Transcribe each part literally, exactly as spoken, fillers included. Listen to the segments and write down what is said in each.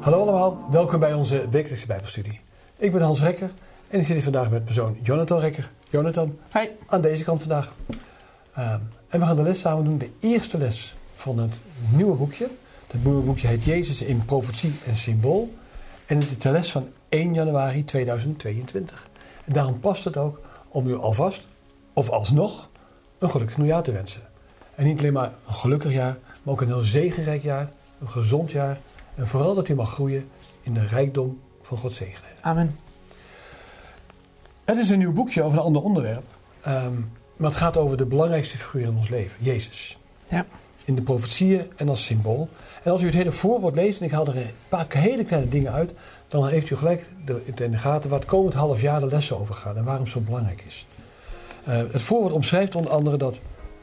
Hallo allemaal, welkom bij onze wekelijkse Bijbelstudie. Ik ben Hans Rekker en ik zit hier vandaag met persoon Jonathan Rekker. Jonathan, hi. Aan deze kant vandaag. Um, en we gaan de les samen doen, de eerste les van het nieuwe boekje. Het nieuwe boekje heet Jezus in Profetie en Symbool. En het is de les van één januari tweeduizend tweeëntwintig. En daarom past het ook om u alvast, of alsnog, een gelukkig nieuwjaar te wensen. En niet alleen maar een gelukkig jaar, maar ook een heel zegenrijk jaar, een gezond jaar. En vooral dat u mag groeien in de rijkdom van Gods zegen. Amen. Het is een nieuw boekje over een ander onderwerp. Um, maar het gaat over de belangrijkste figuur in ons leven, Jezus. Ja. In de profetieën en als symbool. En als u het hele voorwoord leest, en ik haal er een paar hele kleine dingen uit, dan heeft u gelijk de, in de gaten waar het komend half jaar de lessen over gaan en waarom het zo belangrijk is. Uh, het voorwoord omschrijft onder andere dat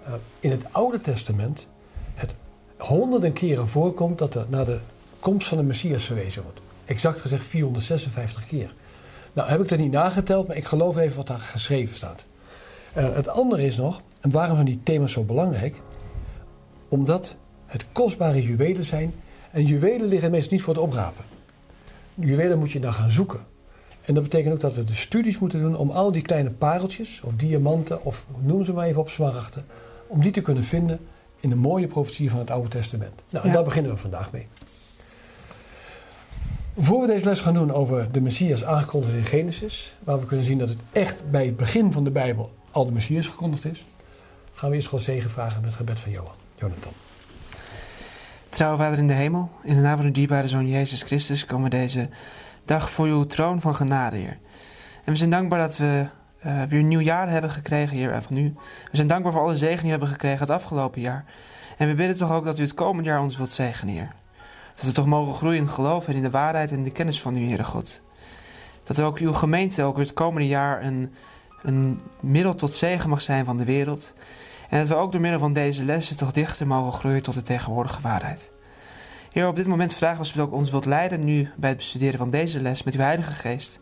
uh, in het Oude Testament het honderden keren voorkomt dat er naar de komst van de Messias verwezen wordt. Exact gezegd vierhonderdzesenvijftig keer. Nou heb ik dat niet nageteld, maar ik geloof even wat daar geschreven staat. Uh, het andere is nog, en waarom zijn die thema's zo belangrijk? Omdat het kostbare juwelen zijn. En juwelen liggen meestal niet voor het oprapen. Juwelen moet je dan gaan zoeken. En dat betekent ook dat we de studies moeten doen om al die kleine pareltjes, of diamanten, of noem ze maar even op smaragden, om die te kunnen vinden in de mooie profetieën van het Oude Testament. Nou, en ja. Daar beginnen we vandaag mee. Voor we deze les gaan doen over de Messias aangekondigd in Genesis, waar we kunnen zien dat het echt bij het begin van de Bijbel al de Messias gekondigd is, gaan we eerst God zegen vragen met het gebed van Johan. Jonathan. Trouwe Vader in de hemel, in de naam van uw dierbare Zoon Jezus Christus komen we deze dag voor uw troon van genade, Heer. En we zijn dankbaar dat we uh, weer een nieuw jaar hebben gekregen, Heer, en van u. We zijn dankbaar voor alle zegen die we hebben gekregen het afgelopen jaar. En we bidden toch ook dat u het komende jaar ons wilt zegenen, Heer. Dat we toch mogen groeien in het geloof en in de waarheid en de kennis van u, Heere God. Dat ook uw gemeente ook weer het komende jaar een, een middel tot zegen mag zijn van de wereld. En dat we ook door middel van deze lessen toch dichter mogen groeien tot de tegenwoordige waarheid. Heer, op dit moment vragen we als u ook ons wilt leiden nu bij het bestuderen van deze les met uw Heilige Geest.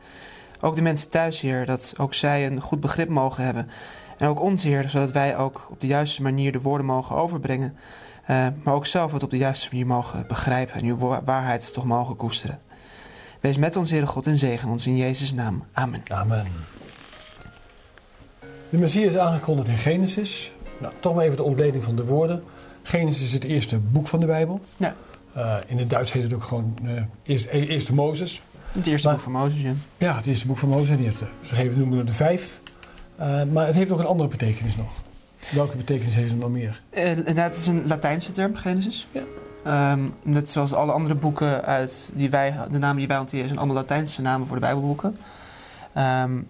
Ook de mensen thuis, Heer, dat ook zij een goed begrip mogen hebben. En ook ons, Heer, zodat wij ook op de juiste manier de woorden mogen overbrengen. Uh, maar ook zelf het op de juiste manier mogen begrijpen en uw waarheid toch mogen koesteren. Wees met ons, Heere God, en zegen ons in Jezus' naam. Amen. Amen. De Messias is aangekondigd in Genesis. Nou, toch maar even de ontleding van de woorden. Genesis is het eerste boek van de Bijbel. Ja. Uh, in het Duits heet het ook gewoon uh, eerst, e, Eerste Mozes. Het eerste maar, boek van Mozes, ja. Ja, het eerste boek van Mozes. Die heeft, ze geven, noemen het de vijf. Uh, maar het heeft ook een andere betekenis nog. Welke betekenis heeft het nog meer? Uh, het is een Latijnse term, Genesis. Ja. Um, net zoals alle andere boeken uit die wij, de namen die wij hanteren, zijn allemaal Latijnse namen voor de Bijbelboeken. Um,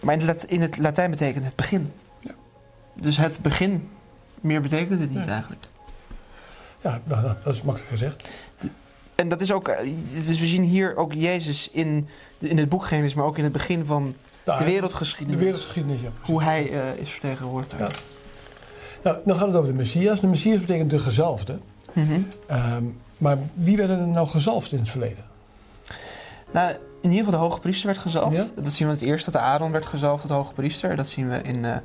maar in het, in het Latijn betekent het begin. Dus het begin, meer betekent het niet ja. eigenlijk. Ja, nou, nou, dat is makkelijk gezegd. De, en dat is ook, dus we zien hier ook Jezus in, in het boek Genesis, maar ook in het begin van nou, de wereldgeschiedenis. De wereldgeschiedenis, ja. Precies. Hoe hij uh, is vertegenwoordigd. Ja. Nou, dan gaat het over de Messias. De Messias betekent de gezalfde. Mm-hmm. Um, maar wie werden er nou gezalfd in het verleden? Nou, in ieder geval de hoge priester werd gezalfd. Ja? Dat zien we het eerst, dat Aaron werd gezalfd, de hoge priester. Dat zien we in... Uh,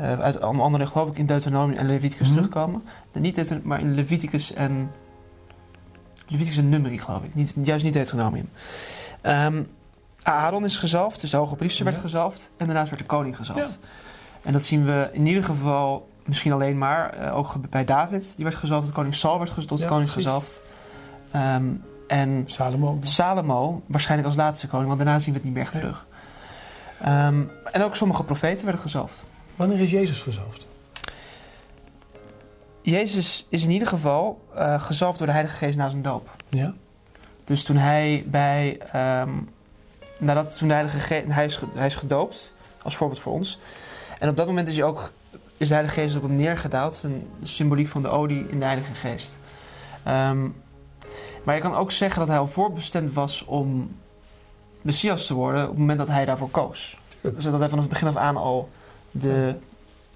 Uh, uit andere, geloof ik, in Deuteronomium en Leviticus mm-hmm. terugkomen. En niet maar in Leviticus en... Leviticus en Numeri, geloof ik. Niet, juist niet Deuteronomium. Um, Aaron is gezalfd, dus de hoge priester werd mm-hmm. gezalfd. En daarnaast werd de koning gezalfd. Ja. En dat zien we in ieder geval, misschien alleen maar, uh, ook bij David. Die werd gezalfd, de koning Saul werd gezalfd, tot ja, koning precies. gezalfd. Um, en Salomo. Salomo, waarschijnlijk als laatste koning, want daarna zien we het niet meer echt ja. terug. Um, en ook sommige profeten werden gezalfd. Wanneer is Jezus gezalfd? Jezus is in ieder geval uh, gezalfd door de Heilige Geest na zijn doop. Ja. Dus toen hij bij... Um, nadat toen de Heilige Geest... Hij is, hij is gedoopt, als voorbeeld voor ons. En op dat moment is, hij ook, is de Heilige Geest op hem neergedaald. Een symboliek van de olie in de Heilige Geest. Um, maar je kan ook zeggen dat hij al voorbestemd was om Messias te worden op het moment dat hij daarvoor koos. Ja. Dus dat hij vanaf het begin af aan al... de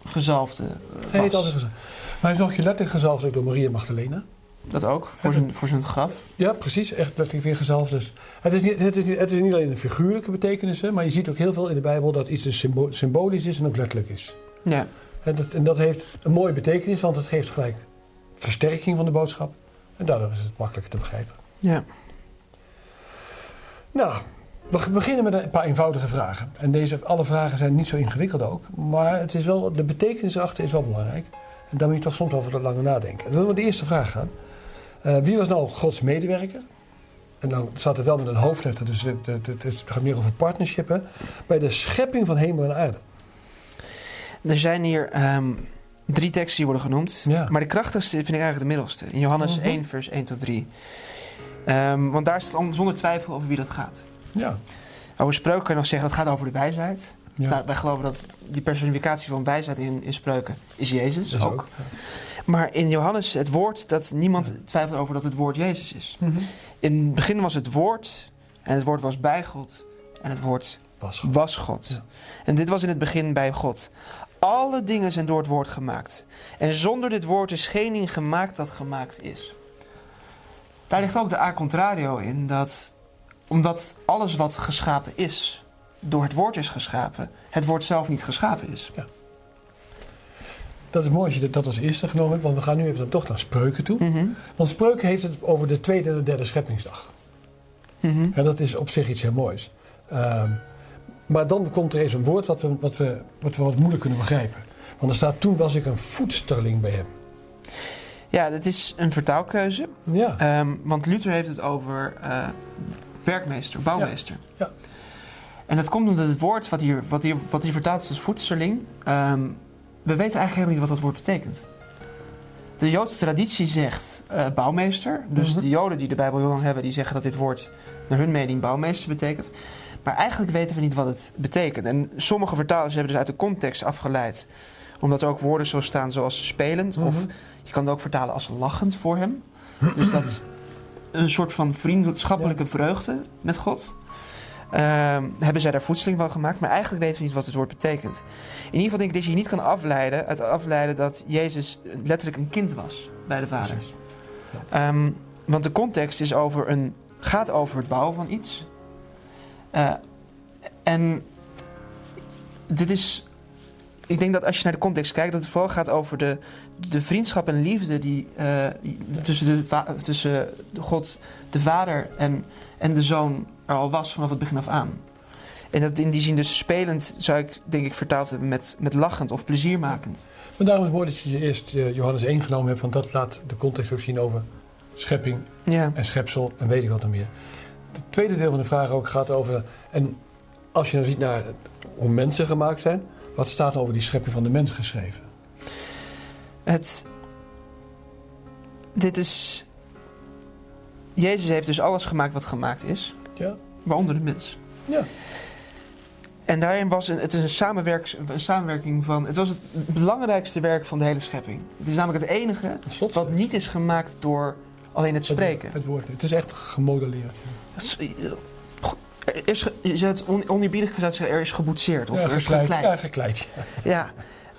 gezalfde was. Hij heet altijd gezalfd. Maar hij is nog een keer letterlijk gezalfd door Maria Magdalena. Dat ook, voor zijn, voor zijn graf. Ja, precies. Echt letterlijk weer gezalfd. Dus het is niet, het is niet, het is niet alleen een figuurlijke betekenis, hè, maar je ziet ook heel veel in de Bijbel dat iets dus symbolisch is en ook letterlijk is. Ja. En dat, en dat heeft een mooie betekenis, want het geeft gelijk versterking van de boodschap. En daardoor is het makkelijker te begrijpen. Ja. Nou, we beginnen met een paar eenvoudige vragen. En deze, alle vragen zijn niet zo ingewikkeld ook. Maar het is wel, de betekenis erachter is wel belangrijk. En daar moet je toch soms over dat lange nadenken. En dan doen we de eerste vraag gaan. Uh, wie was nou Gods medewerker? En dan staat het wel met een hoofdletter, dus het, het, het, het gaat meer over partnershippen. Bij de schepping van hemel en aarde. Er zijn hier um, drie teksten die worden genoemd. Ja. Maar de krachtigste vind ik eigenlijk de middelste. In Johannes mm-hmm. één, vers één tot drie. Um, want daar staat zonder twijfel over wie dat gaat. Ja. Over Spreuken kan je nog zeggen, dat gaat over de wijsheid. Ja. Nou, wij geloven dat die personificatie van wijsheid in, in Spreuken is Jezus. Dat ook. ook ja. Maar in Johannes het woord, dat niemand twijfelt over dat het woord Jezus is. Mm-hmm. In het begin was het woord, en het woord was bij God, en het woord was God. Was God. Ja. En dit was in het begin bij God. Alle dingen zijn door het woord gemaakt. En zonder dit woord is geen ding gemaakt dat gemaakt is. Daar ligt ook de a contrario in, dat omdat alles wat geschapen is, door het woord is geschapen, het woord zelf niet geschapen is. Ja. Dat is mooi als je dat als eerste genomen hebt, want we gaan nu even dan toch naar Spreuken toe. Mm-hmm. Want Spreuken heeft het over de tweede en de derde scheppingsdag. Mm-hmm. En dat is op zich iets heel moois. Uh, maar dan komt er eens een woord wat we, wat, we, wat we wat moeilijk kunnen begrijpen. Want er staat, toen was ik een voedsterling bij hem. Ja, dat is een vertaalkeuze. Ja. Um, want Luther heeft het over uh, werkmeester, bouwmeester. Ja. Ja. En dat komt omdat het woord wat hier, wat hier, wat hier vertaald is als voedsterling... Um, we weten eigenlijk helemaal niet wat dat woord betekent. De Joodse traditie zegt uh, bouwmeester. Dus mm-hmm. de Joden die de Bijbel heel lang hebben, die zeggen dat dit woord naar hun mening bouwmeester betekent. Maar eigenlijk weten we niet wat het betekent. En sommige vertalers hebben dus uit de context afgeleid. Omdat er ook woorden zo staan zoals spelend. Mm-hmm. Of je kan het ook vertalen als lachend voor hem. Dus dat een soort van vriendschappelijke ja. vreugde met God. Uh, hebben zij daar voedseling van gemaakt, maar eigenlijk weten we niet wat het woord betekent. In ieder geval denk ik dat je niet kan afleiden, uit afleiden dat Jezus letterlijk een kind was bij de Vader. Ja. Um, want de context is over een, gaat over het bouwen van iets. Uh, en dit is, ik denk dat als je naar de context kijkt, dat het vooral gaat over de, de vriendschap en liefde die, uh, die ja. tussen, de va- tussen God, de Vader en, en de Zoon er al was vanaf het begin af aan. En dat in die zin dus spelend zou ik denk ik vertaald hebben met, met lachend of pleziermakend. Maar daarom is het mooi dat je eerst Johannes één genomen hebt, want dat laat de context ook zien over schepping ja. en schepsel en weet ik wat dan meer. Het tweede deel van de vraag ook gaat over, en als je nou ziet naar hoe mensen gemaakt zijn, wat staat er over die schepping van de mens geschreven? Het, dit is, Jezus heeft dus alles gemaakt wat gemaakt is. Ja. Waaronder de mens. Ja. En daarin was een, het is een, samenwerks, een samenwerking van... Het was het belangrijkste werk van de hele schepping. Het is namelijk het enige het slot, wat niet is gemaakt door alleen het spreken. Het, het woord. Het is echt gemodelleerd. Ja. Er is, is het on, oneerbiedig gezegd, er is geboetseerd. Of ja, er is gekleid. Ja, gekleid. Ja.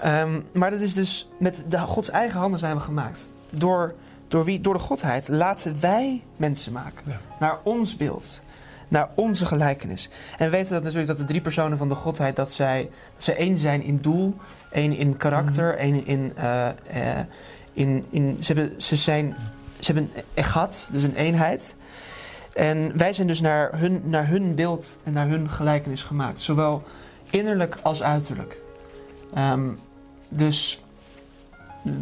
ja. Um, maar dat is dus... Met de, Gods eigen handen zijn we gemaakt. Door, door, wie, door de Godheid laten wij mensen maken. Ja. Naar ons beeld. Naar onze gelijkenis. En we weten dat natuurlijk dat de drie personen van de Godheid... dat zij, dat zij één zijn in doel, één in karakter, mm-hmm. één in... Uh, uh, in, in ze, hebben, ze, zijn, ze hebben een echad, dus een eenheid. En wij zijn dus naar hun, naar hun beeld en naar hun gelijkenis gemaakt. Zowel innerlijk als uiterlijk. Um, dus we,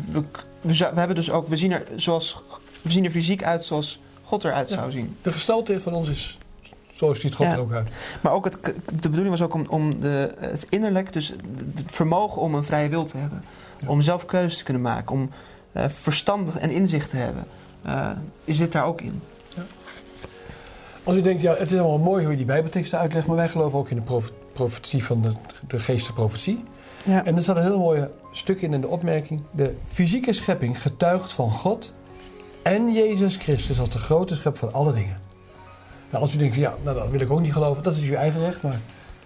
we, we hebben dus ook... We zien, er, zoals, we zien er fysiek uit zoals God eruit ja, zou zien. De gestalte van ons is... Zo ziet God ja. er ook uit. Maar ook het, de bedoeling was ook om, om de, het innerlijk, dus het vermogen om een vrije wil te hebben. Ja. Om zelf keuzes te kunnen maken. Om uh, verstandig en inzicht te hebben. Uh, is dit daar ook in? Ja. Als u denkt, ja, het is allemaal mooi hoe je die Bijbelteksten uitlegt. Maar wij geloven ook in de profe- profetie van de, de geestelijke profetie. Ja. En er staat een heel mooi stuk in in de opmerking. De fysieke schepping getuigt van God en Jezus Christus als de grote schepper van alle dingen. Nou, als u denkt van ja, nou, dat wil ik ook niet geloven, dat is uw eigen recht. Maar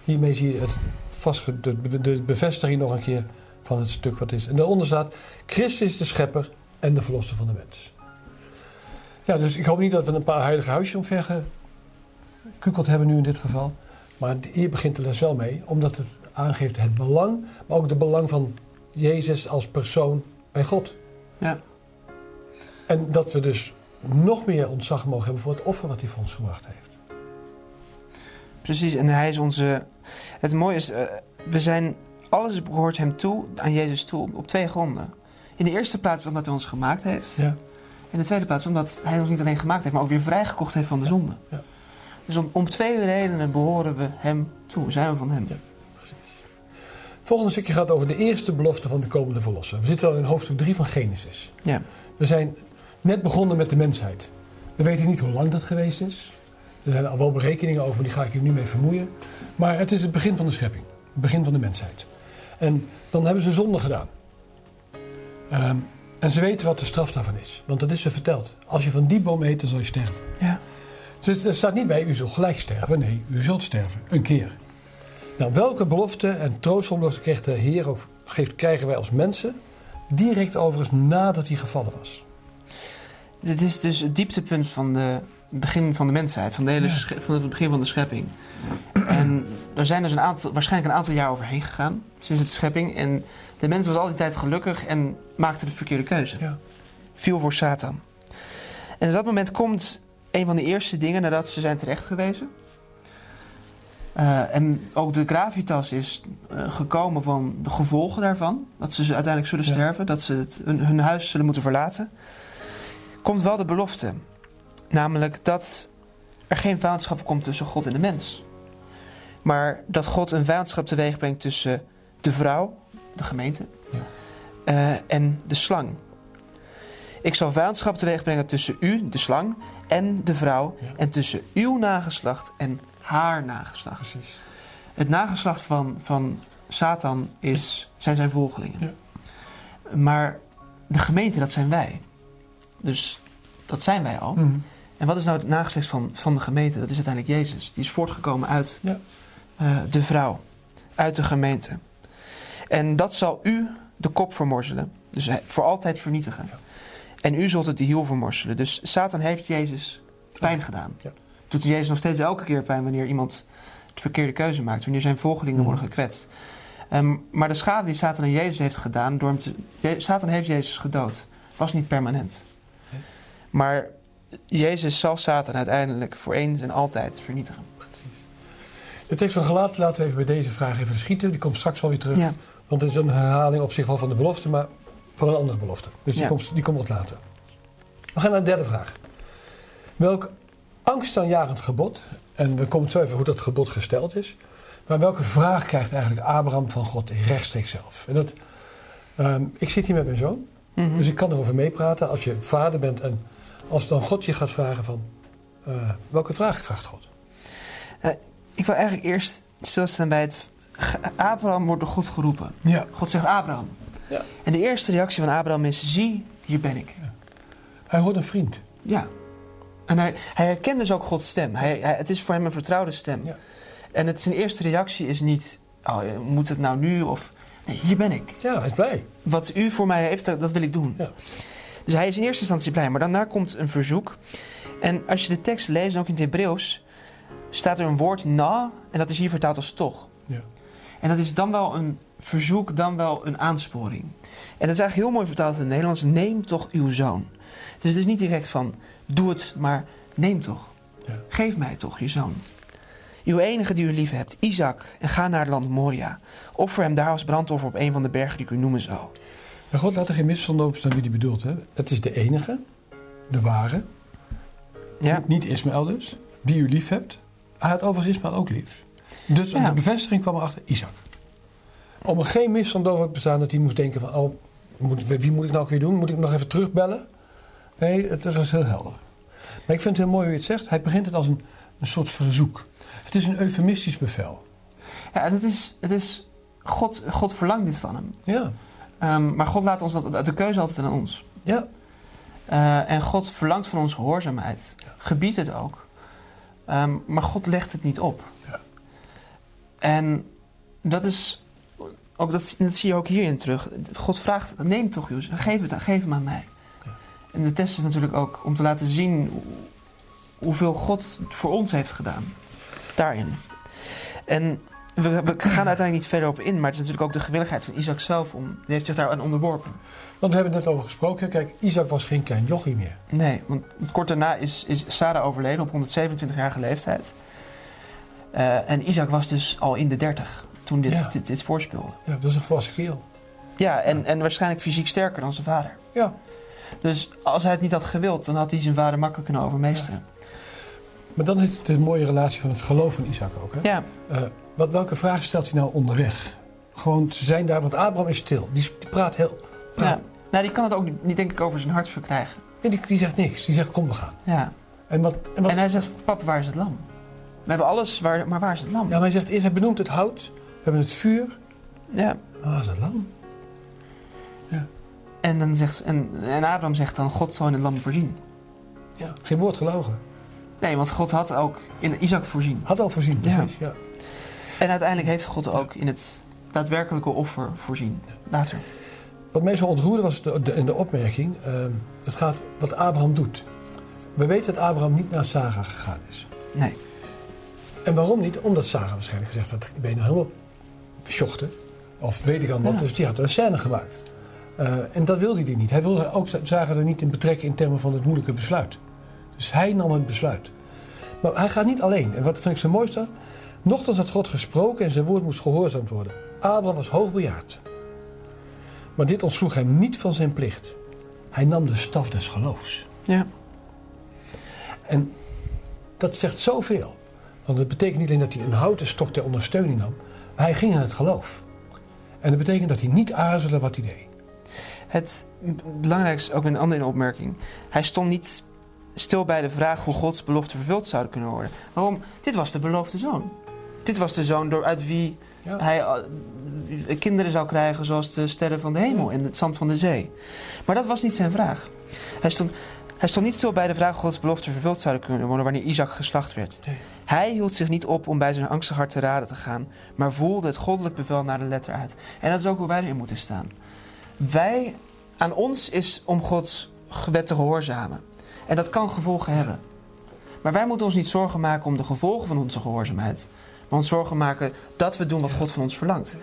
hiermee zie je het vastge- de, de bevestiging nog een keer van het stuk wat is. En daaronder staat, Christus is de schepper en de verlosser van de mens. Ja, dus ik hoop niet dat we een paar heilige huisjes omvergekukeld hebben nu in dit geval. Maar hier begint de les wel mee, omdat het aangeeft het belang, maar ook de belang van Jezus als persoon bij God. Ja. En dat we dus nog meer ontzag mogen hebben voor het offer wat hij voor ons gebracht heeft. Precies, en hij is onze... Het mooie is, uh, we zijn... Alles behoort hem toe, aan Jezus toe, op twee gronden. In de eerste plaats omdat hij ons gemaakt heeft. Ja. In de tweede plaats omdat hij ons niet alleen gemaakt heeft, maar ook weer vrijgekocht heeft van de zonde. Ja. Dus om, om twee redenen behoren we hem toe, zijn we van hem. Ja, precies. Het volgende stukje gaat over de eerste belofte van de komende verlosser. We zitten al in hoofdstuk drie van Genesis. Ja. We zijn net begonnen met de mensheid. We weten niet hoe lang dat geweest is. Er zijn al wel berekeningen over, maar die ga ik hier nu mee vermoeien. Maar het is het begin van de schepping. Het begin van de mensheid. En dan hebben ze zonde gedaan. Um, en ze weten wat de straf daarvan is. Want dat is ze verteld. Als je van die boom eet, dan zal je sterven. Ja. Dus er staat niet bij, u zult gelijk sterven. Nee, u zult sterven. Een keer. Nou, welke belofte en troostbelofte kreeg de Heer, of geeft, krijgen wij als mensen, direct overigens nadat hij gevallen was? Dit is dus het dieptepunt van de... Het begin van de mensheid, van, de hele, ja. van het begin van de schepping. En er zijn dus een aantal, waarschijnlijk een aantal jaar overheen gegaan, sinds de schepping. En de mens was al die tijd gelukkig en maakte de verkeerde keuze. Ja. Viel voor Satan. En op dat moment komt een van de eerste dingen nadat ze zijn terechtgewezen. Uh, en ook de gravitas is uh, gekomen van de gevolgen daarvan. Dat ze uiteindelijk zullen ja. sterven, dat ze het, hun, hun huis zullen moeten verlaten. Komt wel de belofte. Namelijk dat er geen vijandschap komt tussen God en de mens. Maar dat God een vijandschap teweeg brengt tussen de vrouw, de gemeente, ja. uh, en de slang. Ik zal vijandschap teweeg brengen tussen u, de slang, en de vrouw. Ja. En tussen uw nageslacht en haar nageslacht. Precies. Het nageslacht van, van Satan is, zijn zijn volgelingen. Ja. Maar de gemeente, dat zijn wij. Dus dat zijn wij al. Mm-hmm. En wat is nou het nageslacht van, van de gemeente? Dat is uiteindelijk Jezus. Die is voortgekomen uit ja. uh, de vrouw. Uit de gemeente. En dat zal u de kop vermorzelen. Dus voor altijd vernietigen. Ja. En u zult het de hiel vermorzelen. Dus Satan heeft Jezus pijn ja. gedaan. Ja. Doet Jezus nog steeds elke keer pijn wanneer iemand de verkeerde keuze maakt. Wanneer zijn volgelingen mm-hmm. worden gekwetst. Um, maar de schade die Satan aan Jezus heeft gedaan, door hem te, Je, Satan heeft Jezus gedood, was niet permanent. Maar Jezus zal Satan uiteindelijk voor eens en altijd vernietigen. Precies. De tekst van Galaten laten we even bij deze vraag even schieten. Die komt straks wel weer terug. Ja. Want het is een herhaling op zich wel van de belofte, maar van een andere belofte. Dus die, ja. komt, die komt wat later. We gaan naar de derde vraag. Welk angstaanjagend gebod, en we komen zo even hoe dat gebod gesteld is. Maar welke vraag krijgt eigenlijk Abraham van God rechtstreeks zelf? En dat, um, ik zit hier met mijn zoon, mm-hmm. dus ik kan erover meepraten. Als je vader bent en... Als dan God je gaat vragen van, uh, welke vraag vraagt God? Uh, ik wil eigenlijk eerst stilstaan bij het... Abraham wordt door God geroepen. Ja. God zegt Abraham. Ja. En de eerste reactie van Abraham is, zie, hier ben ik. Ja. Hij hoort een vriend. Ja. En hij, hij herkent dus ook Gods stem. Hij, hij, het is voor hem een vertrouwde stem. Ja. En het, zijn eerste reactie is niet, oh, moet het nou nu? Of, nee, hier ben ik. Ja, hij is blij. Wat u voor mij heeft, dat, dat wil ik doen. Ja. Dus hij is in eerste instantie blij, maar daarna komt een verzoek. En als je de tekst leest, ook in het Hebreeuws, staat er een woord na, en dat is hier vertaald als toch. Ja. En dat is dan wel een verzoek, dan wel een aansporing. En dat is eigenlijk heel mooi vertaald in het Nederlands, neem toch uw zoon. Dus het is niet direct van, doe het, maar neem toch. Ja. Geef mij toch je zoon. Uw enige die u lief hebt, Isaac, en ga naar het land Moria. Offer hem daar als brandoffer op een van de bergen die ik u noemen zal. En God laat er geen misverstand over staan wie die bedoelt. Hè? Het is de enige, de ware, ja. niet Ismaël dus, die u lief hebt. Hij had overigens Ismaël ook lief. Dus ja. de bevestiging kwam erachter Isaac. Om er geen misverstand over te bestaan dat hij moest denken van, oh, moet, wie moet ik nou ook weer doen? Moet ik nog even terugbellen? Nee, het was heel helder. Maar ik vind het heel mooi hoe je het zegt. Hij begint het als een, een soort verzoek. Het is een eufemistisch bevel. Ja, het is, het is God, God verlangt dit van hem. Ja. Um, maar God laat ons dat, de keuze altijd aan ons. Ja. Uh, en God verlangt van ons gehoorzaamheid. Ja. Gebiedt het ook. Um, maar God legt het niet op. Ja. En dat is, ook dat, dat zie je ook hierin terug. God vraagt, neem toch Joes, geef het aan, geef hem aan mij. Ja. En de test is natuurlijk ook om te laten zien hoeveel God voor ons heeft gedaan. Daarin. En... We, we gaan er uiteindelijk niet verder op in, maar het is natuurlijk ook de gewilligheid van Isaac zelf. Om, die heeft zich daar aan onderworpen. Want we hebben het net over gesproken. Kijk, Isaac was geen klein jochie meer. Nee, want kort daarna is, is Sarah overleden op honderdzevenentwintigjarige leeftijd. Uh, en Isaac was dus al in de dertig toen dit, ja. dit, dit voorspeelde. Ja, dat is een vast geel. Ja, en, ja. en waarschijnlijk fysiek sterker dan zijn vader. Ja. Dus als hij het niet had gewild, dan had hij zijn vader makkelijk kunnen overmeesteren. Ja. Maar dan is het een mooie relatie van het geloof van Isaac ook. Hè? Ja. Uh, wat, welke vraag stelt hij nou onderweg? Gewoon, ze zijn daar, want Abraham is stil. Die, die praat heel... Praat. Ja. Nou, die kan het ook niet, denk ik, over zijn hart verkrijgen. Nee, die, die zegt niks. Die zegt, kom, we gaan. Ja. En, wat, en, wat... en hij zegt, papa, waar is het lam? We hebben alles, waar, maar waar is het lam? Ja, maar hij zegt eerst, hij benoemt het hout, we hebben het vuur. Ja. Maar waar is het lam? Ja. En, dan zegt, en, en Abraham zegt dan, God zal in het lam voorzien. Ja, geen woord gelogen. Nee, want God had ook in Isaac voorzien. Had al voorzien, precies. Ja. Ja. En uiteindelijk heeft God ook in het daadwerkelijke offer voorzien. Later. Wat mij zo ontroerde was de, de, in de opmerking, uh, het gaat wat Abraham doet. We weten dat Abraham niet naar Sarah gegaan is. Nee. En waarom niet? Omdat Sarah waarschijnlijk gezegd had, ik ben nog helemaal besjochten. Of weet ik al wat, ja. Dus die had een scène gemaakt. Uh, en dat wilde hij niet. Hij wilde ook Sarah er niet in betrekken in termen van het moeilijke besluit. Dus hij nam het besluit. Maar hij gaat niet alleen. En wat vind ik zo mooi staan? Nochtans had God gesproken en zijn woord moest gehoorzaamd worden. Abraham was hoogbejaard. Maar dit ontsloeg hem niet van zijn plicht. Hij nam de staf des geloofs. Ja. En dat zegt zoveel. Want het betekent niet alleen dat hij een houten stok ter ondersteuning nam. Maar hij ging in het geloof. En dat betekent dat hij niet aarzelde wat hij deed. Het belangrijkste, ook een andere opmerking. Hij stond niet stil bij de vraag hoe Gods beloften vervuld zouden kunnen worden. Waarom? Dit was de beloofde zoon. Dit was de zoon door uit wie ja. hij uh, kinderen zou krijgen zoals de sterren van de hemel en het zand van de zee. Maar dat was niet zijn vraag. Hij stond, hij stond niet stil bij de vraag hoe Gods beloften vervuld zouden kunnen worden wanneer Isaac geslacht werd. Nee. Hij hield zich niet op om bij zijn angstig hart te raden te gaan, maar voelde het goddelijk bevel naar de letter uit. En dat is ook hoe wij erin moeten staan. Wij, aan ons is om Gods wet te gehoorzamen. En dat kan gevolgen hebben. Maar wij moeten ons niet zorgen maken om de gevolgen van onze gehoorzaamheid. Maar ons zorgen maken dat we doen wat God van ons verlangt.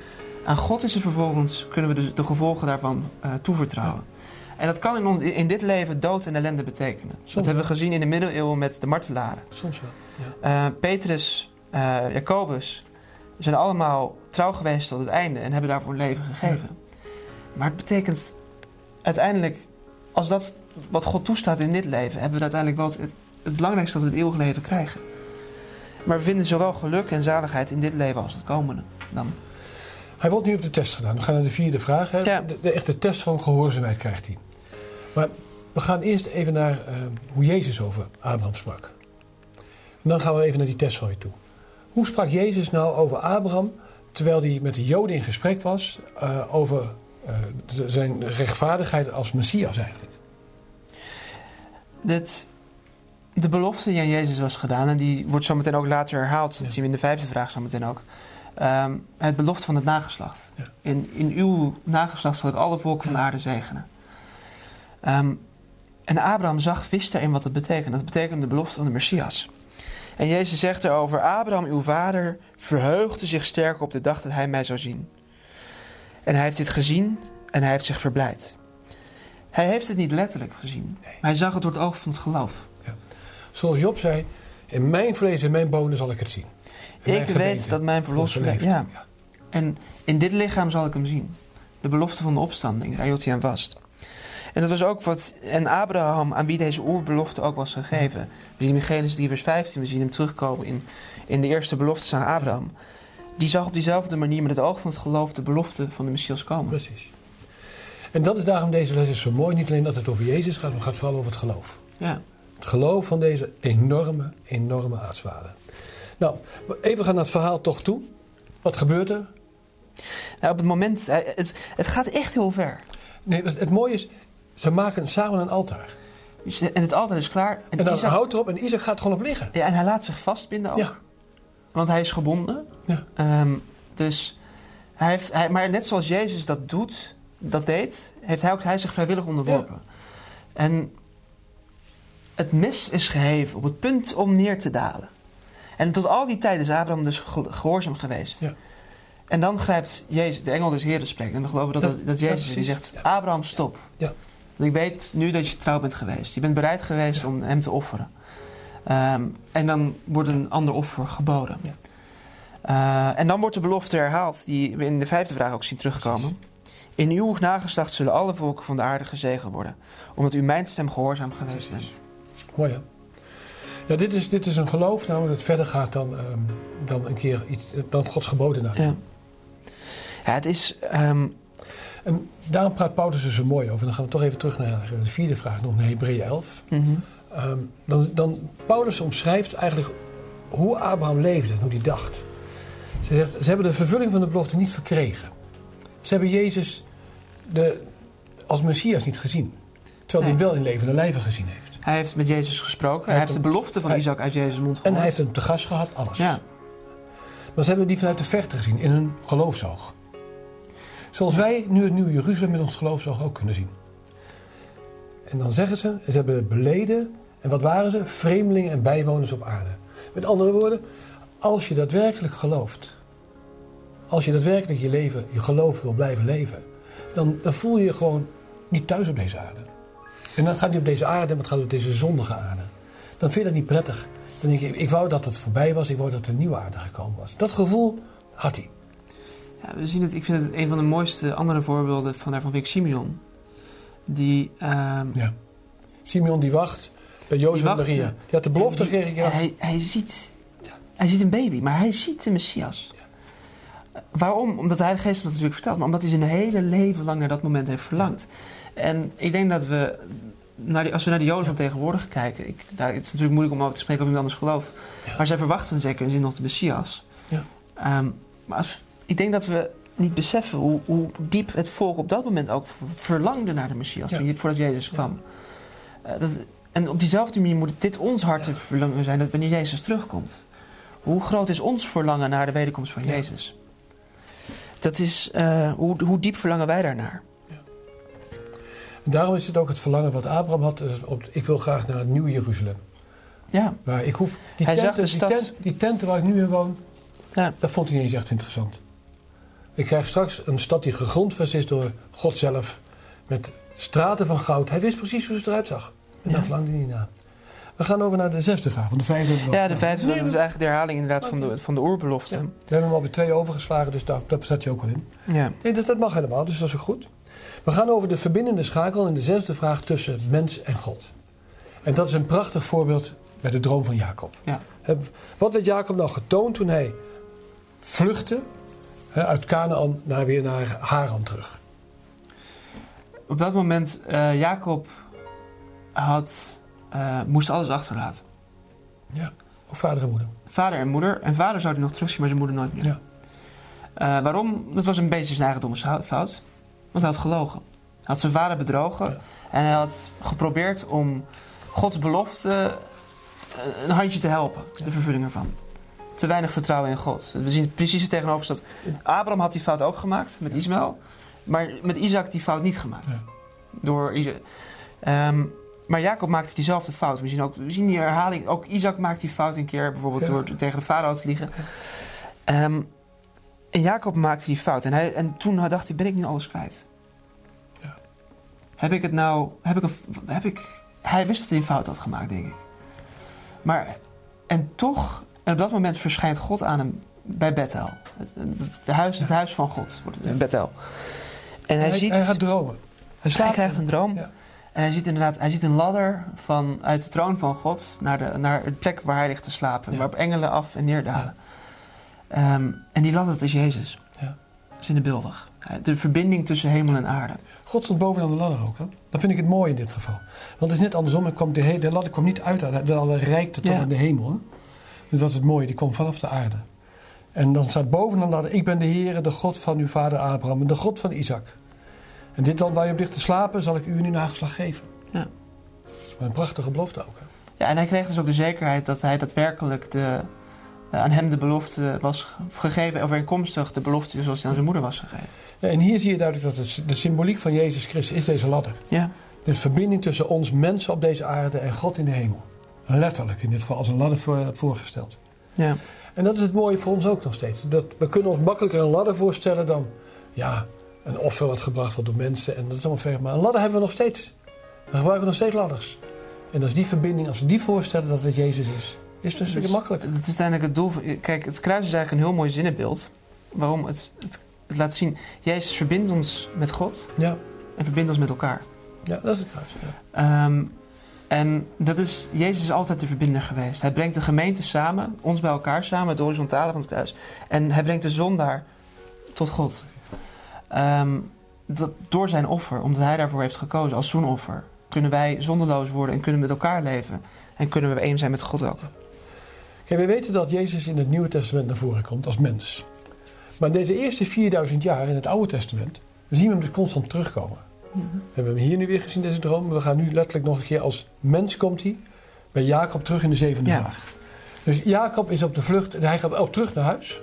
Aan God is het vervolgens, kunnen we dus de gevolgen daarvan uh, toevertrouwen. En dat kan in, on- in dit leven dood en ellende betekenen. Soms. Dat hebben we gezien in de middeleeuwen met de martelaren. Soms wel. Ja. Uh, Petrus, uh, Jacobus zijn allemaal trouw geweest tot het einde en hebben daarvoor leven gegeven. Ja. Maar het betekent uiteindelijk, als dat wat God toestaat in dit leven, hebben we uiteindelijk wel het, het, het belangrijkste dat we het eeuwig leven krijgen. Maar we vinden zowel geluk en zaligheid in dit leven als het komende. Dan. Hij wordt nu op de test gedaan. We gaan naar de vierde vraag. Hè? Ja. De, de echte test van gehoorzaamheid krijgt hij. Maar we gaan eerst even naar uh, hoe Jezus over Abraham sprak. En dan gaan we even naar die test van je toe. Hoe sprak Jezus nou over Abraham, terwijl hij met de Joden in gesprek was, uh, over uh, de, zijn rechtvaardigheid als Messias eigenlijk? Dit, de belofte die aan Jezus was gedaan, en die wordt zo meteen ook later herhaald, dat ja. zien we in de vijfde vraag zo meteen ook. Um, het belofte van het nageslacht. Ja. In, in uw nageslacht zal ik alle volken van de aarde zegenen. Um, en Abraham zag, wist erin wat dat betekent. Dat betekent de belofte van de Messias. En Jezus zegt erover, Abraham uw vader verheugde zich sterk op de dag dat hij mij zou zien. En hij heeft dit gezien en hij heeft zich verblijd. Hij heeft het niet letterlijk gezien. Nee. Maar hij zag het door het oog van het geloof. Ja. Zoals Job zei, in mijn vlees en mijn bonen zal ik het zien. In ik weet dat mijn verlosser leeft. Ja. Ja. En in dit lichaam zal ik hem zien. De belofte van de opstanding, daar hield hij aan vast. En dat was ook wat, en Abraham, aan wie deze oerbelofte ook was gegeven. We zien in Genesis drie vers vijftien, we zien hem terugkomen in, in de eerste beloftes aan Abraham. Die zag op diezelfde manier met het oog van het geloof de belofte van de Messias komen. Precies. En dat is daarom deze les is zo mooi. Niet alleen dat het over Jezus gaat, maar het gaat vooral over het geloof. Ja. Het geloof van deze enorme, enorme aartswaarde. Nou, even gaan naar het verhaal toch toe. Wat gebeurt er? Nou, op het moment, het, het gaat echt heel ver. Nee, het, het mooie is, ze maken samen een altaar. En het altaar is klaar. En, en dan Isaac houdt erop en Isaac gaat gewoon op liggen. Ja, en hij laat zich vastbinden ook. Ja. Want hij is gebonden. Ja. Um, dus, hij heeft, hij, maar net zoals Jezus dat doet... dat deed, heeft hij ook hij zich vrijwillig onderworpen. Ja. En het mes is geheven op het punt om neer te dalen. En tot al die tijd is Abraham dus gehoorzaam geweest. Ja. En dan grijpt Jezus, de engel des Heeren spreekt. En we geloven dat, dat, dat Jezus ja, die zegt, ja. Abraham, stop. Ja. Want ik weet nu dat je trouw bent geweest. Je bent bereid geweest ja. om hem te offeren. Um, en dan wordt een ander offer geboden. Ja. Uh, en dan wordt de belofte herhaald, die we in de vijfde vraag ook zien terugkomen. In uw nageslacht zullen alle volken van de aarde gezegend worden, omdat u mijn stem gehoorzaam geweest bent. Mooi, hè? Ja, dit is, dit is een geloof, namelijk dat verder gaat dan, um, dan een keer iets, dan Gods geboden naar. Ja. Ja, het is... Um... En daarom praat Paulus er zo mooi over. Dan gaan we toch even terug naar de vierde vraag, nog naar Hebreeën elf. Mm-hmm. um, dan, dan Paulus omschrijft eigenlijk hoe Abraham leefde, hoe hij dacht. Ze zegt, ze hebben de vervulling van de belofte niet verkregen. Ze hebben Jezus de, als Messias niet gezien. Terwijl nee. hij hem wel in levende lijven gezien heeft. Hij heeft met Jezus gesproken. Hij, hij heeft de een, belofte van hij, Isaac uit Jezus' mond gehoord. En hij heeft hem te gast gehad, alles. Ja. Maar ze hebben die vanuit de verte gezien, in hun geloofsoog. Zoals wij nu het nieuwe Jeruzalem met ons geloofsoog ook kunnen zien. En dan zeggen ze, ze hebben beleden. En wat waren ze? Vreemdelingen en bijwoners op aarde. Met andere woorden, als je daadwerkelijk gelooft. Als je daadwerkelijk je leven, je geloof wil blijven leven. Dan, dan voel je je gewoon niet thuis op deze aarde. En dat gaat niet op deze aarde, maar het gaat op deze zondige aarde. Dan vind je dat niet prettig. Dan denk je, ik wou dat het voorbij was. Ik wou dat er een nieuwe aarde gekomen was. Dat gevoel had hij. Ja, we zien het, ik vind het een van de mooiste andere voorbeelden van daarvan vind ik Simeon. Die, uh, ja. Simeon die wacht bij Jozef en Maria. Die had de belofte gekregen. Ja. Hij, hij, ziet, ja. hij ziet een baby, maar hij ziet de Messias. Ja. Uh, waarom? Omdat de Heilige Geest dat natuurlijk vertelt. Maar omdat hij zijn hele leven lang naar dat moment heeft verlangd. Ja. En ik denk dat we, naar die, als we naar de Joden van ja. tegenwoordig kijken. Ik, daar, het is natuurlijk moeilijk om over te spreken of iemand anders gelooft. Ja. Maar zij verwachten zeker in zin nog de Messias. Ja. Um, maar als... Ik denk dat we niet beseffen hoe, hoe diep het volk op dat moment ook verlangde naar de Messias. Ja. Voordat Jezus kwam. Ja. Uh, dat, en op diezelfde manier moet dit ons hart te ja. verlangen zijn dat wanneer Jezus terugkomt. Hoe groot is ons verlangen naar de wederkomst van ja. Jezus? Dat is, uh, hoe, hoe diep verlangen wij daarnaar? Ja. En daarom is het ook het verlangen wat Abraham had. Op, ik wil graag naar het nieuwe Jeruzalem. Ja. Waar ik hoef, die, hij tenten, zag de stad... die, tent, die tenten waar ik nu in woon, ja. dat vond hij niet eens echt interessant. Ik krijg straks een stad die gegrondvest is door God zelf. Met straten van goud. Hij wist precies hoe het eruit zag. En daar verlangde hij niet naar. We gaan over naar de zesde vraag. Want de vijfde ja, de vijfde nee, dat is eigenlijk de herhaling inderdaad van de, van de oerbelofte. Ja, we hebben hem al bij twee overgeslagen, dus daar, daar zat je ook al in. Ja. Nee, dat, dat mag helemaal, dus dat is ook goed. We gaan over de verbindende schakel in de zesde vraag tussen mens en God. En dat is een prachtig voorbeeld bij de droom van Jacob. Ja. Wat werd Jacob nou getoond toen hij vluchtte? He, uit Kanaan naar weer naar Haran terug. Op dat moment, uh, Jacob had, uh, moest alles achterlaten. Ja, ook vader en moeder. Vader en moeder. En vader zou hij nog terugzien, maar zijn moeder nooit meer. Ja. Uh, waarom? Dat was een beetje zijn eigendomsfout. Want hij had gelogen. Hij had zijn vader bedrogen. Ja. En hij had geprobeerd om Gods belofte een handje te helpen. Ja. De vervulling ervan. Te weinig vertrouwen in God. We zien het precies het tegenovergestelde. Abraham had die fout ook gemaakt met Ismaël. Maar met Isaac die fout niet gemaakt. Ja. Door Isaac. Um, maar Jacob maakte diezelfde fout. We zien, ook, we zien die herhaling. Ook Isaac maakt die fout een keer. Bijvoorbeeld ja. door tegen de farao te liegen. Um, en Jacob maakte die fout. En, hij, en toen dacht hij, ben ik nu alles kwijt? Ja. Heb ik het nou... Heb ik een, heb ik, hij wist dat hij een fout had gemaakt, denk ik. Maar... En toch... En op dat moment verschijnt God aan hem bij Bethel. Het, het, het, huis, het ja. huis van God wordt ja. Bethel. En hij, hij ziet... Hij gaat dromen. Hij, hij krijgt een droom. Ja. En hij ziet inderdaad... Hij ziet een ladder van, uit de troon van God... naar de, naar de plek waar hij ligt te slapen. Ja. Waarop engelen af en neer dalen. Ja. Um, en die ladder, dat is Jezus. Ja. Dat is inderbeeldig. De verbinding tussen hemel en aarde. God stond bovenaan de ladder ook. Hè? Dat vind ik het mooi in dit geval. Want het is net andersom. Het kwam de, de ladder kwam niet uit. De ladder reikte tot ja. aan de hemel. Hè? Dus dat is het mooie, die komt vanaf de aarde. En dan staat bovenaan dat, ik ben de Heere, de God van uw vader Abraham en de God van Isaac. En dit land waar je op ligt te slapen, zal ik u nu nageslag geven. Ja. Maar een prachtige belofte ook. Hè? Ja, en hij kreeg dus ook de zekerheid dat hij daadwerkelijk de, aan hem de belofte was gegeven, overeenkomstig de belofte zoals hij aan zijn moeder was gegeven. Ja, en hier zie je duidelijk dat het, de symboliek van Jezus Christus is deze ladder. Ja. De verbinding tussen ons mensen op deze aarde en God in de hemel. Letterlijk, in dit geval als een ladder voor, voorgesteld. Ja. En dat is het mooie voor ons ook nog steeds. Dat, we kunnen ons makkelijker een ladder voorstellen dan... ja, een offer wat gebracht wordt door mensen. En dat is allemaal ver. Maar een ladder hebben we nog steeds. We gebruiken nog steeds ladders. En als die verbinding, als we die voorstellen dat het Jezus is... is het een stukje makkelijker. Dat is uiteindelijk het doel van, kijk, het kruis is eigenlijk een heel mooi zinnenbeeld. Waarom het, het, het laat zien, Jezus verbindt ons met God ja. en verbindt ons met elkaar. Ja, dat is het kruis. Ja. Um, en dat is, Jezus is altijd de verbinder geweest. Hij brengt de gemeente samen, ons bij elkaar samen, het horizontale van het kruis. En hij brengt de zondaar tot God. Um, dat, door zijn offer, omdat hij daarvoor heeft gekozen als zoenoffer, kunnen wij zonderloos worden en kunnen met elkaar leven. En kunnen we één zijn met God ook. Kijk, we weten dat Jezus in het Nieuwe Testament naar voren komt als mens. Maar deze eerste vierduizend jaar in het Oude Testament zien we hem dus constant terugkomen. Mm-hmm. We hebben hem hier nu weer gezien, deze droom. We gaan nu letterlijk nog een keer als mens komt hij bij Jacob terug in de zevende ja. vraag. Dus Jacob is op de vlucht en hij gaat op terug naar huis.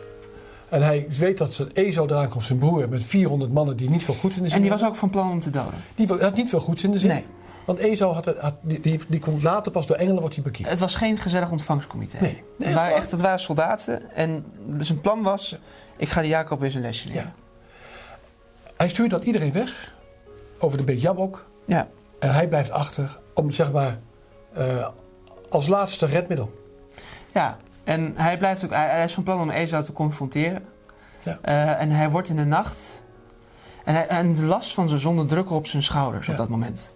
En hij weet dat zijn Ezau eraan komt, zijn broer, met vierhonderd mannen die niet veel goeds in de zin. En die was ook van plan om te doden. Die had niet veel goeds in de zin. Nee. Want Ezau had, had, die, die, die komt later pas door engelen wordt hij bekeerd. Het was geen gezellig ontvangstcomité. Nee. nee het, waren echt, het waren soldaten en zijn plan was, ja. ik ga de Jacob in zijn lesje nemen. Ja. Hij stuurt dan iedereen weg, over de beek Jabok. Ja. En hij blijft achter om, zeg maar, uh, als laatste redmiddel. Ja, en hij, blijft ook, hij, hij is van plan om Ezau te confronteren. Ja. Uh, en hij wordt in de nacht, en, hij, en de last van zijn zonde drukken op zijn schouders ja. op dat moment.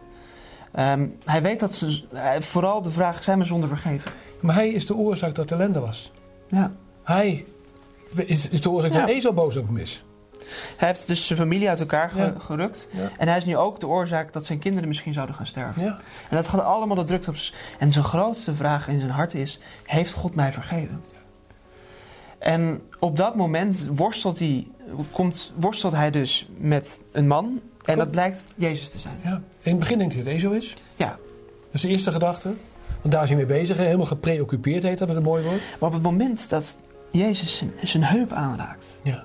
Um, hij weet dat ze, vooral de vraag, zijn we zonder vergeven? Maar hij is de oorzaak dat de ellende was. Ja. Hij is, is de oorzaak ja. dat Ezau boos op hem is. Hij heeft dus zijn familie uit elkaar ja. gerukt. Ja. En hij is nu ook de oorzaak dat zijn kinderen misschien zouden gaan sterven. Ja. En dat gaat allemaal de drukte op zijn. En zijn grootste vraag in zijn hart is, heeft God mij vergeven? Ja. En op dat moment worstelt hij, komt, worstelt hij dus met een man. En dat blijkt Jezus te zijn. Ja. In het begin denkt hij dat Ezau is. Ja. Dat is de eerste gedachte. Want daar is hij mee bezig. Hè? Helemaal gepreoccupeerd heet dat met een mooi woord. Maar op het moment dat Jezus zijn, zijn heup aanraakt. Ja.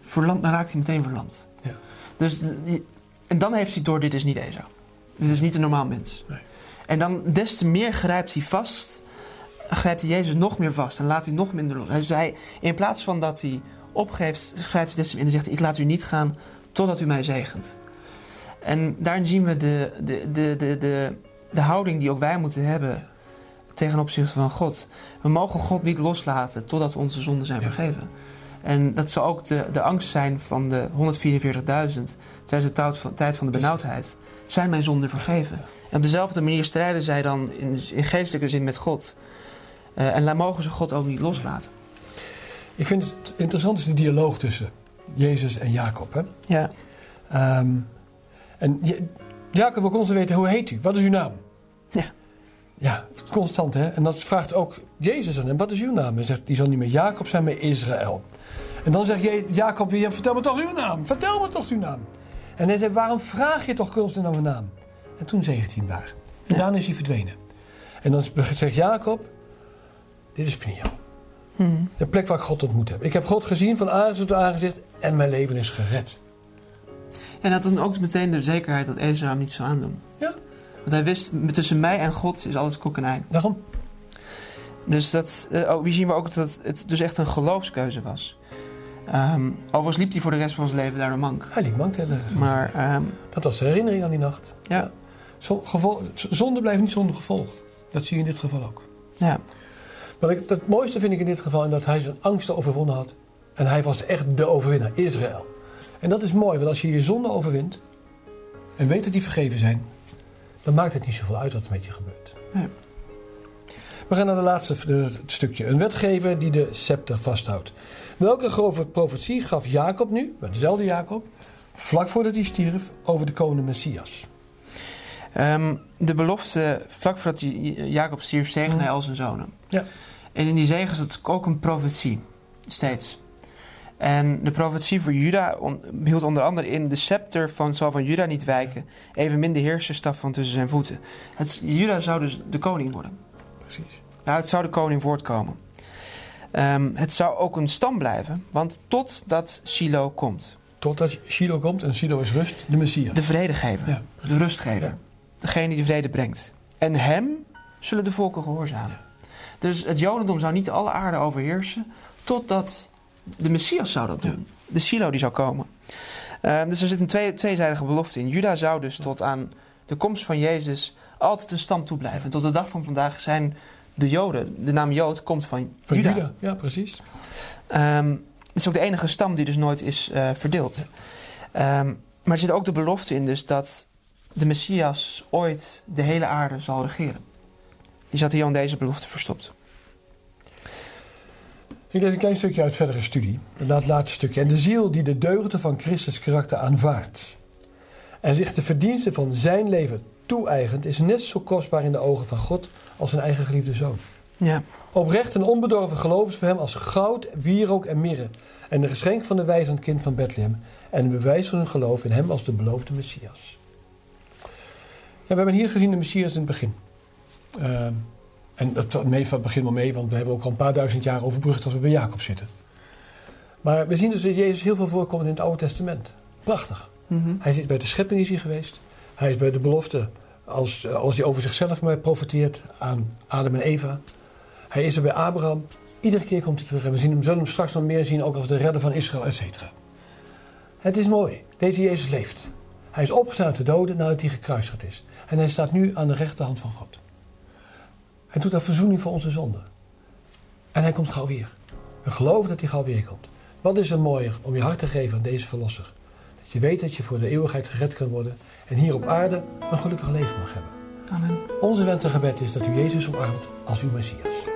Verlamd, dan raakt hij meteen verlamd. Ja. Dus, en dan heeft hij door, dit is niet Ezau. Dit is niet een normaal mens. Nee. En dan des te meer grijpt hij vast. Grijpt hij Jezus nog meer vast. En laat hij nog minder los. Dus hij, in plaats van dat hij opgeeft, grijpt hij des te meer in en zegt hij, ik laat u niet gaan totdat u mij zegent. En daarin zien we de, de, de, de, de, de houding die ook wij moeten hebben ten opzichte van God. We mogen God niet loslaten totdat onze zonden zijn vergeven. Ja. En dat zal ook de, de angst zijn van de honderdvierenveertigduizend tijdens de tijd van de benauwdheid. Zijn mijn zonden vergeven? En op dezelfde manier strijden zij dan in, in geestelijke zin met God. Uh, en mogen ze God ook niet loslaten. Ik vind het interessant is de dialoog tussen Jezus en Jacob. Hè? Ja. Um, En Jacob wil constant weten, hoe heet u? Wat is uw naam? Ja. Ja, constant hè. En dat vraagt ook Jezus aan hem, wat is uw naam? Hij zegt, die zal niet meer Jacob zijn, maar Israël. En dan zegt je, Jacob weer, vertel me toch uw naam. Vertel me toch uw naam. En hij zegt, waarom vraag je toch constant naar mijn naam? En toen zegent hij hem daar. En ja. daarna is hij verdwenen. En dan zegt Jacob, dit is Peniel. Hmm. De plek waar ik God ontmoet heb. Ik heb God gezien van aangezicht tot aangezicht en mijn leven is gered. En dat had dan ook meteen de zekerheid dat Ezra hem niet zou aandoen. Ja. Want hij wist, tussen mij en God is alles koek en ei. Daarom. Dus dat, uh, oh, we zien we ook dat het dus echt een geloofskeuze was. Um, overigens liep hij voor de rest van zijn leven daardoor mank. Hij liep mank. Maar um, dat was de herinnering aan die nacht. Ja. ja. Zon, gevolg, zonde blijft niet zonder gevolg. Dat zie je in dit geval ook. Ja. Wat ik, het mooiste vind ik in dit geval is dat hij zijn angsten overwonnen had. En hij was echt de overwinnaar, Israël. En dat is mooi, want als je je zonde overwint en weet dat die vergeven zijn, dan maakt het niet zoveel uit wat er met je gebeurt. Nee. We gaan naar de laatste de, het stukje. Een wetgever die de scepter vasthoudt. Welke grove profetie gaf Jacob nu, dezelfde Jacob, vlak voordat hij stierf, over de koning Messias? Um, de belofte, vlak voordat hij, Jacob stierf, zegende hij al zijn zonen. Ja. En in die zegen zat ook een profetie, steeds. En de profetie voor Juda on, hield onder andere in... de scepter van, zal van Juda niet wijken... evenmin de heerserstaf van tussen zijn voeten. Het, Juda zou dus de koning worden. Precies. Nou, het zou de koning voortkomen. Um, het zou ook een stam blijven, want totdat Silo komt. Totdat Silo komt en Silo is rust, de Messias. De vredegever, ja, de rustgever. Ja. Degene die de vrede brengt. En hem zullen de volken gehoorzamen. Ja. Dus het jodendom zou niet alle aarde overheersen... totdat... de Messias zou dat doen. De Silo die zou komen. Um, dus er zit een twee, tweezijdige belofte in. Juda zou dus tot aan de komst van Jezus altijd een stam toe blijven. En tot de dag van vandaag zijn de Joden, de naam Jood, komt van, van Juda. Juda. Ja, precies. Um, het is ook de enige stam die dus nooit is uh, verdeeld. Um, maar er zit ook de belofte in dus dat de Messias ooit de hele aarde zal regeren. Die zat hier aan deze belofte verstopt. Ik lees een klein stukje uit verdere studie. Het laatste stukje. En de ziel die de deugden van Christus karakter aanvaardt en zich de verdiensten van zijn leven toe-eigent, is net zo kostbaar in de ogen van God als zijn eigen geliefde zoon. Ja. Oprecht en onbedorven geloof is voor hem als goud, wierook en mirre. En de geschenk van de wijs aan het kind van Bethlehem. En een bewijs van hun geloof in hem als de beloofde Messias. Ja, we hebben hier gezien de Messias in het begin. Uh, en dat neemt van het begin wel mee, want we hebben ook al een paar duizend jaar overbrugd als we bij Jacob zitten. Maar we zien dus dat Jezus heel veel voorkomt in het Oude Testament. Prachtig. Mm-hmm. Hij zit bij de schepping is hij geweest. Hij is bij de belofte, als, als hij over zichzelf maar profeteert aan Adam en Eva. Hij is er bij Abraham. Iedere keer komt hij terug. En we zien hem, zullen hem straks nog meer zien, ook als de redder van Israël, et cetera. Het is mooi. Deze Jezus leeft. Hij is opgestaan uit de doden nadat hij gekruisigd is. En hij staat nu aan de rechterhand van God. Hij doet aan verzoening voor onze zonden. En hij komt gauw weer. We geloven dat hij gauw weer komt. Wat is er mooier om je hart te geven aan deze verlosser? Dat je weet dat je voor de eeuwigheid gered kan worden en hier op aarde een gelukkig leven mag hebben. Amen. Onze wens en gebed is dat u Jezus omarmt als uw Messias.